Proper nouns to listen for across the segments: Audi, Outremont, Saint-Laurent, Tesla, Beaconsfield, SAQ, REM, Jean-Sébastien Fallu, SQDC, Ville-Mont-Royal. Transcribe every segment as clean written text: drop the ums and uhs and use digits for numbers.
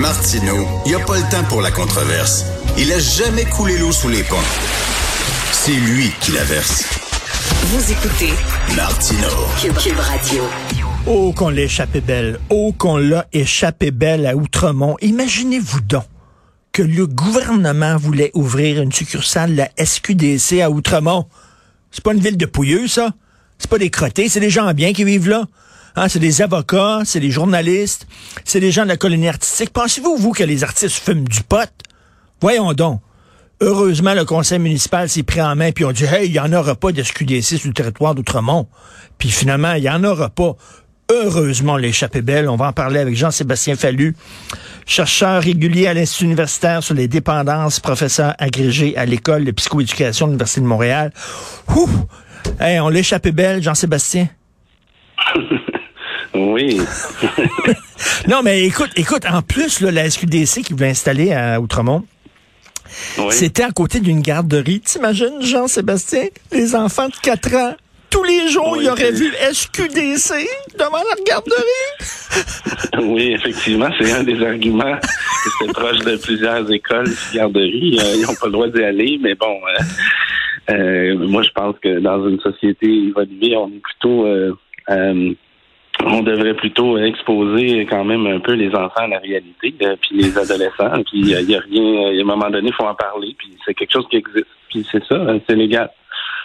Martineau, il n'y a pas le temps pour la controverse. Il a jamais coulé l'eau sous les ponts. C'est lui qui la verse. Vous écoutez Martineau, Cube Radio. Oh, qu'on l'a échappé belle. Oh, qu'on l'a échappé belle à Outremont. Imaginez-vous donc que le gouvernement voulait ouvrir une succursale de la SQDC à Outremont. C'est pas une ville de pouilleux, ça. C'est pas des crottés, c'est des gens bien qui vivent là. Hein, c'est des avocats, c'est des journalistes, c'est des gens de la colonie artistique. Pensez-vous, vous, que les artistes fument du pot? Voyons donc. Heureusement, le conseil municipal s'est pris en main puis on dit « Hey, il n'y en aura pas de SQDC sur le territoire d'Outremont. » Puis finalement, il n'y en aura pas. Heureusement, l'échappée belle. On va en parler avec Jean-Sébastien Fallu, chercheur régulier à l'Institut universitaire sur les dépendances, professeur agrégé à l'École de psychoéducation de l'Université de Montréal. Ouh! Hey, on l'échappée belle, Jean-Sébastien. Oui. Non, mais écoute, en plus, là, la SQDC qui voulait installer à Outremont, oui, c'était à côté d'une garderie. T'imagines, Jean-Sébastien, les enfants de 4 ans, tous les jours, oui, ils auraient vu SQDC devant la garderie. Oui, effectivement, c'est un des arguments. C'est proche de plusieurs écoles, garderies. Ils n'ont pas le droit d'y aller, mais bon... moi, je pense que dans une société évoluée, on est plutôt, on devrait plutôt exposer quand même un peu les enfants à la réalité, puis les adolescents. Puis il y a rien, à un moment donné, il faut en parler. Puis c'est quelque chose qui existe. Puis c'est ça, c'est légal.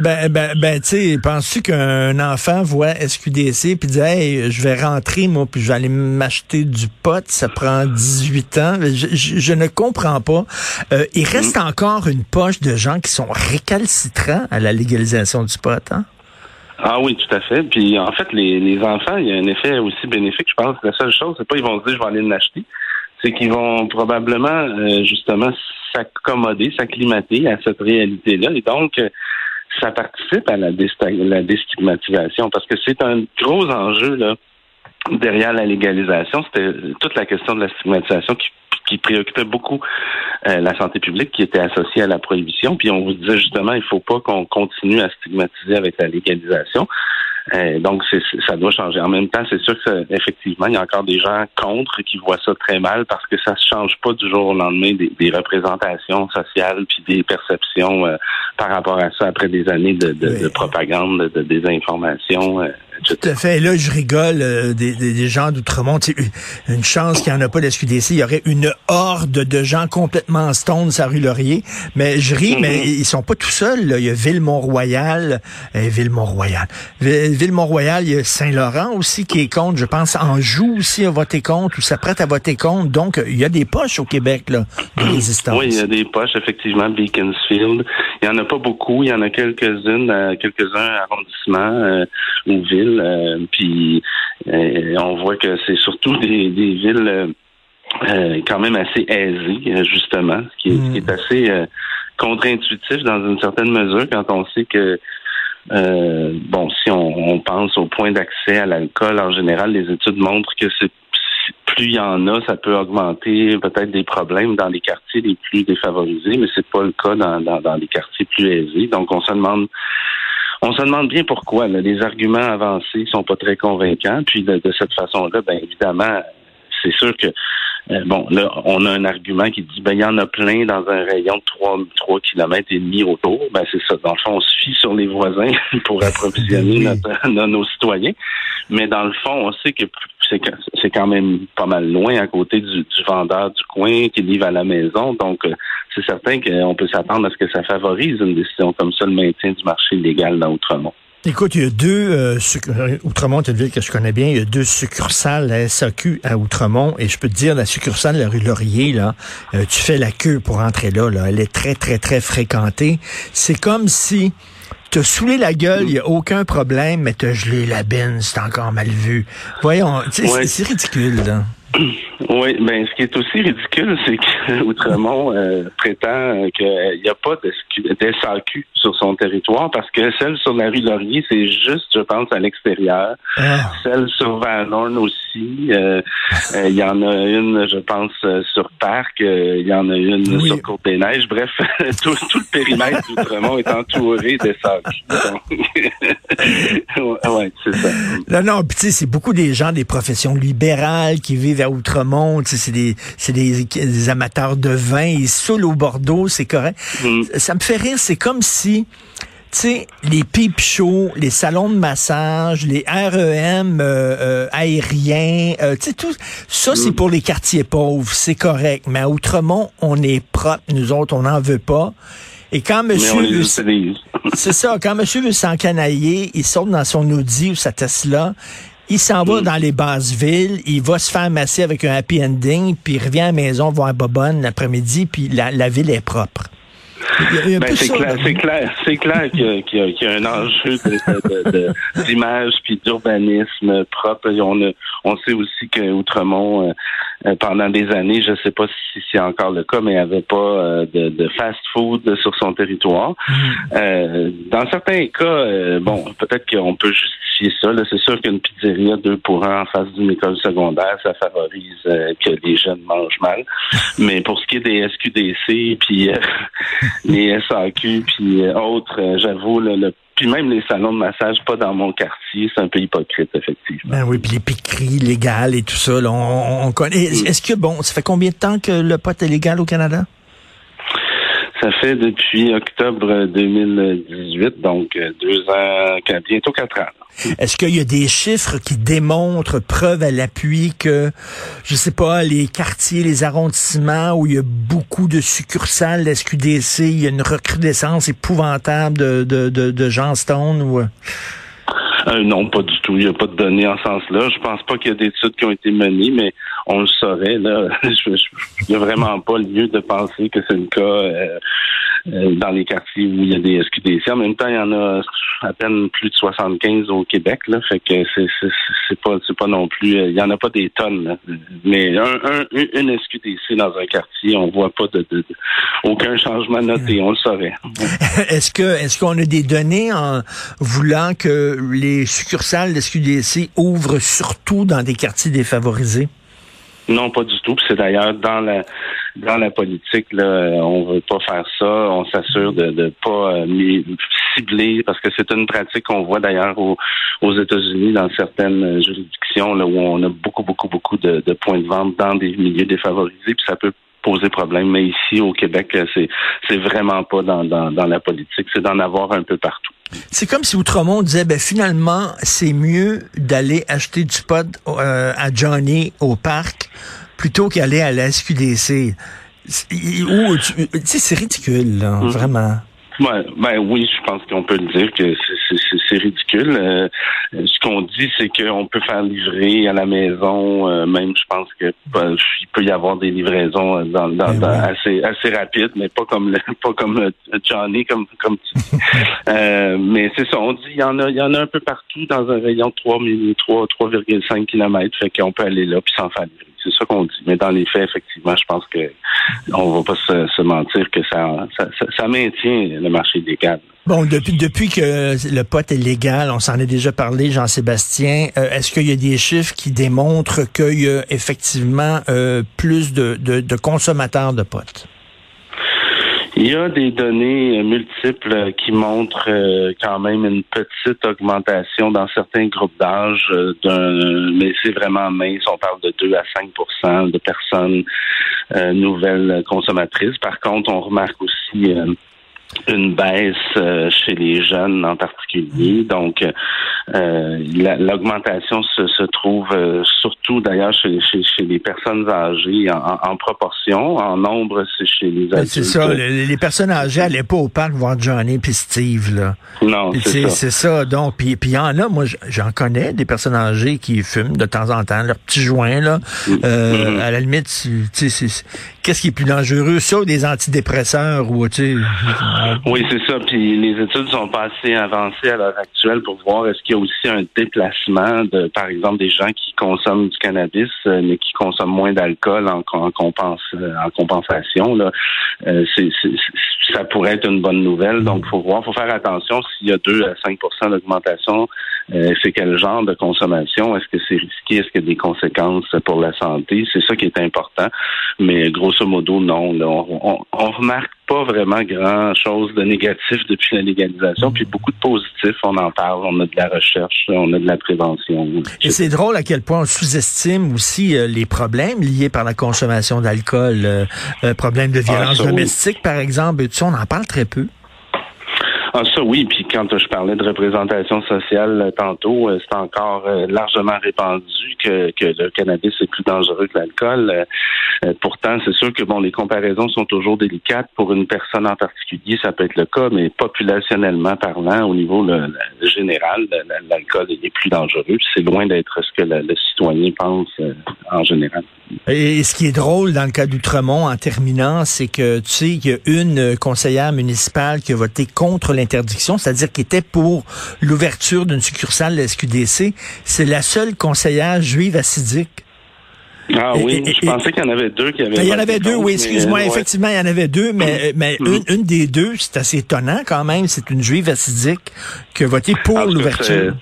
Ben, tu sais, penses-tu qu'un enfant voit SQDC puis dit « Hey, je vais rentrer, moi, puis je vais aller m'acheter du pot, ça prend 18 ans. » Je ne comprends pas. Il reste encore une poche de gens qui sont récalcitrants à la légalisation du pot, hein? Ah oui, tout à fait. Puis, en fait, les enfants, il y a un effet aussi bénéfique. Je pense que la seule chose, c'est pas ils vont se dire « Je vais aller l'acheter ». C'est qu'ils vont probablement, justement, s'accommoder, s'acclimater à cette réalité-là. Et donc... ça participe à la déstigmatisation parce que c'est un gros enjeu là derrière la légalisation. C'était toute la question de la stigmatisation qui préoccupait beaucoup la santé publique qui était associée à la prohibition. Puis on vous disait justement, il faut pas qu'on continue à stigmatiser avec la légalisation. Donc, ça doit changer. En même temps, c'est sûr que, effectivement, il y a encore des gens contre qui voient ça très mal parce que ça se change pas du jour au lendemain des représentations sociales puis des perceptions par rapport à ça après des années de propagande, de désinformation. Tout à fait. Là, je rigole des gens d'Outremont. Une chance qu'il n'y en a pas de SQDC. Il y aurait une horde de gens complètement stone sur la rue Laurier. Mais je ris, mais ils sont pas tout seuls. Là. Il y a Ville-Mont-Royal. Ville-Mont-Royal, il y a Saint-Laurent aussi qui est contre. Je pense Anjou aussi a voté contre ou s'apprête à voter contre. Donc, il y a des poches au Québec là, de résistance. Oui, il y a des poches, effectivement. Beaconsfield. Il n'y en a pas beaucoup. Il y en a quelques-uns arrondissements ou villes. Puis on voit que c'est surtout des villes quand même assez aisées, justement, ce qui est assez contre-intuitif dans une certaine mesure quand on sait que si on pense au point d'accès à l'alcool en général, les études montrent que plus il y en a, ça peut augmenter peut-être des problèmes dans les quartiers les plus défavorisés, mais c'est pas le cas dans les quartiers plus aisés. Donc on se demande bien pourquoi. Là, les arguments avancés sont pas très convaincants. Puis de cette façon-là, bien évidemment, c'est sûr que là, on a un argument qui dit il y en a plein dans un rayon de 3 km et demi autour. Ben c'est ça. Dans le fond, on se fie sur les voisins pour approvisionner nos citoyens. Mais dans le fond, on sait que c'est quand même pas mal loin à côté du vendeur du coin qui livre à la maison. Donc, c'est certain qu'on peut s'attendre à ce que ça favorise une décision comme ça, le maintien du marché légal dans Outremont. Écoute, il y a Outremont, c'est une ville que je connais bien, il y a 2 succursales, la SAQ à Outremont, et je peux te dire, la succursale de la rue Laurier, là, tu fais la queue pour entrer là, elle est très, très, très fréquentée. C'est comme si... T'as saoulé la gueule, il n'y a aucun problème, mais t'as gelé la bine, c'est encore mal vu. Voyons, c'est ridicule, là. Oui, bien, ce qui est aussi ridicule, c'est qu'Outremont prétend qu'il n'y a pas de SAQ sur son territoire, parce que celle sur la rue Laurier, c'est juste, je pense, à l'extérieur. Ah. Celle sur Valorne aussi. Il y en a une, je pense, sur Parc. Il y en a une sur Côte-des-Neiges. Bref, tout le périmètre d'Outremont est entouré de SAQ. Oui, c'est ça. Non, puis tu sais, c'est beaucoup des gens des professions libérales qui vivent à Outremont, Outremont, c'est des amateurs de vin, ils saoulent au Bordeaux, c'est correct. Ça me fait rire, c'est comme si... Tu sais, les peep shows, les salons de massage, les REM aériens, tu sais, tout ça, c'est pour les quartiers pauvres, c'est correct. Mais à Outremont, on est propre, nous autres, on n'en veut pas. Et quand monsieur c'est ça, quand monsieur veut s'encanailler, il sort dans son Audi ou sa Tesla, il s'en va dans les basses villes, il va se faire masser avec un happy ending, puis il revient à la maison voir Bobonne l'après-midi, puis la ville est propre. Ben, c'est clair qu'il y a un enjeu d'image puis d'urbanisme propre. On sait aussi que Outremont, pendant des années, je sais pas si c'est encore le cas, mais avait pas de fast-food sur son territoire. Dans certains cas, bon, peut-être qu'on peut justifier ça. Là, c'est sûr qu'une pizzeria 2 pour 1 en face d'une école secondaire, ça favorise que les jeunes mangent mal. Mais pour ce qui est des SQDC puis les SAQ puis autres, j'avoue, puis même les salons de massage, pas dans mon quartier, c'est un peu hypocrite, effectivement. Ben oui, puis les piqueries légales et tout ça, là, on connaît. Est-ce que, bon, ça fait combien de temps que le pot est légal au Canada? Ça fait depuis octobre 2018, donc 2 ans, bientôt 4 ans. Est-ce qu'il y a des chiffres qui démontrent, preuve à l'appui, que, je sais pas, les quartiers, les arrondissements où il y a beaucoup de succursales, la SQDC, il y a une recrudescence épouvantable de Johnstown ou... Non, pas du tout. Il n'y a pas de données en ce sens-là. Je pense pas qu'il y a d'études qui ont été menées, mais on le saurait, là. Il n'y a vraiment pas lieu de penser que c'est le cas dans les quartiers où il y a des SQDC. En même temps, il y en a à peine plus de 75 au Québec, là. Fait que c'est pas non plus... Il n'y en a pas des tonnes, là. Mais une SQDC dans un quartier, on voit pas aucun changement noté. On le saurait. Est-ce qu'on a des données en voulant que les succursales de SQDC ouvrent surtout dans des quartiers défavorisés? Non, pas du tout. Puis c'est d'ailleurs dans la politique, là, on veut pas faire ça. On s'assure de pas cibler, parce que c'est une pratique qu'on voit d'ailleurs aux États-Unis dans certaines juridictions là où on a beaucoup de points de vente dans des milieux défavorisés, puis ça peut poser problème. Mais ici au Québec, c'est vraiment pas dans la politique, c'est d'en avoir un peu partout. C'est comme si Outremont disait, ben finalement, c'est mieux d'aller acheter du pot à Johnny au parc plutôt qu'aller à la SQDC. C'est ridicule, là, vraiment. Ben oui, je pense qu'on peut le dire que c'est ridicule. Ce qu'on dit, c'est qu'on peut faire livrer à la maison. Même, je pense que il peut y avoir des livraisons assez rapides, mais pas comme Johnny, comme tu dis. Mais c'est ça, on dit il y en a un peu partout dans un rayon de 3,5 km. Fait qu'on peut aller là puis s'en faire livrer. C'est ça qu'on dit. Mais dans les faits, effectivement, je pense que on va pas se mentir que ça maintient le marché légal. Bon, depuis que le pot est légal, on s'en est déjà parlé, Jean-Sébastien, est-ce qu'il y a des chiffres qui démontrent qu'il y a effectivement plus de consommateurs de pot? Il y a des données multiples qui montrent quand même une petite augmentation dans certains groupes d'âge, mais c'est vraiment mince. On parle de 2 à 5 % de personnes nouvelles consommatrices. Par contre, on remarque aussi une baisse chez les jeunes en particulier. Donc, l'augmentation se trouve surtout d'ailleurs chez les personnes âgées en proportion. En nombre, c'est chez les adultes. C'est ça. Les personnes âgées n'allaient pas au parc voir Johnny puis Steve, là. Non, c'est ça. Donc, puis il y en a, moi, j'en connais des personnes âgées qui fument de temps en temps leurs petits joints, là. À la limite, tu sais, qu'est-ce qui est plus dangereux, ça, ou des antidépresseurs, ou, tu sais... Oui, c'est ça. Puis les études sont pas assez avancées à l'heure actuelle pour voir est-ce qu'il y a aussi un déplacement de, par exemple, des gens qui consomment du cannabis, mais qui consomment moins d'alcool en compensation, là. Ça pourrait être une bonne nouvelle. Donc, faut faire attention. S'il y a 2 à 5 % d'augmentation, c'est quel genre de consommation? Est-ce que c'est risqué? Est-ce qu'il y a des conséquences pour la santé? C'est ça qui est important. Mais grosso modo, non. Là, on remarque pas vraiment grand-chose de négatif depuis la légalisation, puis beaucoup de positifs, on en parle, on a de la recherche, on a de la prévention. Et c'est drôle à quel point on sous-estime aussi les problèmes liés par la consommation d'alcool, problèmes de violence domestique, oui, par exemple, et tout ça, on en parle très peu. Ah, ça, oui. Puis quand je parlais de représentation sociale tantôt, c'est encore largement répandu que le cannabis est plus dangereux que l'alcool. Pourtant, c'est sûr que bon, les comparaisons sont toujours délicates. Pour une personne en particulier, ça peut être le cas, mais populationnellement parlant, au niveau général, l'alcool est plus dangereux. C'est loin d'être ce que le citoyen pense en général. Et ce qui est drôle dans le cas d'Outremont, en terminant, c'est que, tu sais, il y a une conseillère municipale qui a voté contre l'interdiction, c'est-à-dire qui était pour l'ouverture d'une succursale de la SQDC. C'est la seule conseillère juive assidique. Ah oui, je pensais qu'il y en avait deux qui avaient... Il y en avait deux, oui, excuse-moi, ouais. Effectivement, il y en avait deux, mais une des deux, c'est assez étonnant quand même, c'est une juive assidique qui a voté pour l'ouverture.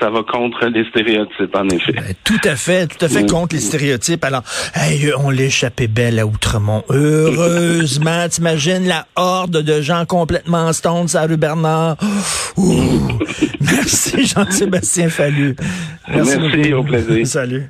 Ça va contre les stéréotypes, en effet. Ben, tout à fait oui, contre les stéréotypes. Alors, hey, on l'échappait belle à Outremont. Heureusement, t'imagines la horde de gens complètement stoned à rue Bernard. Merci Jean-Sébastien Fallu. Merci au plaisir. Salut.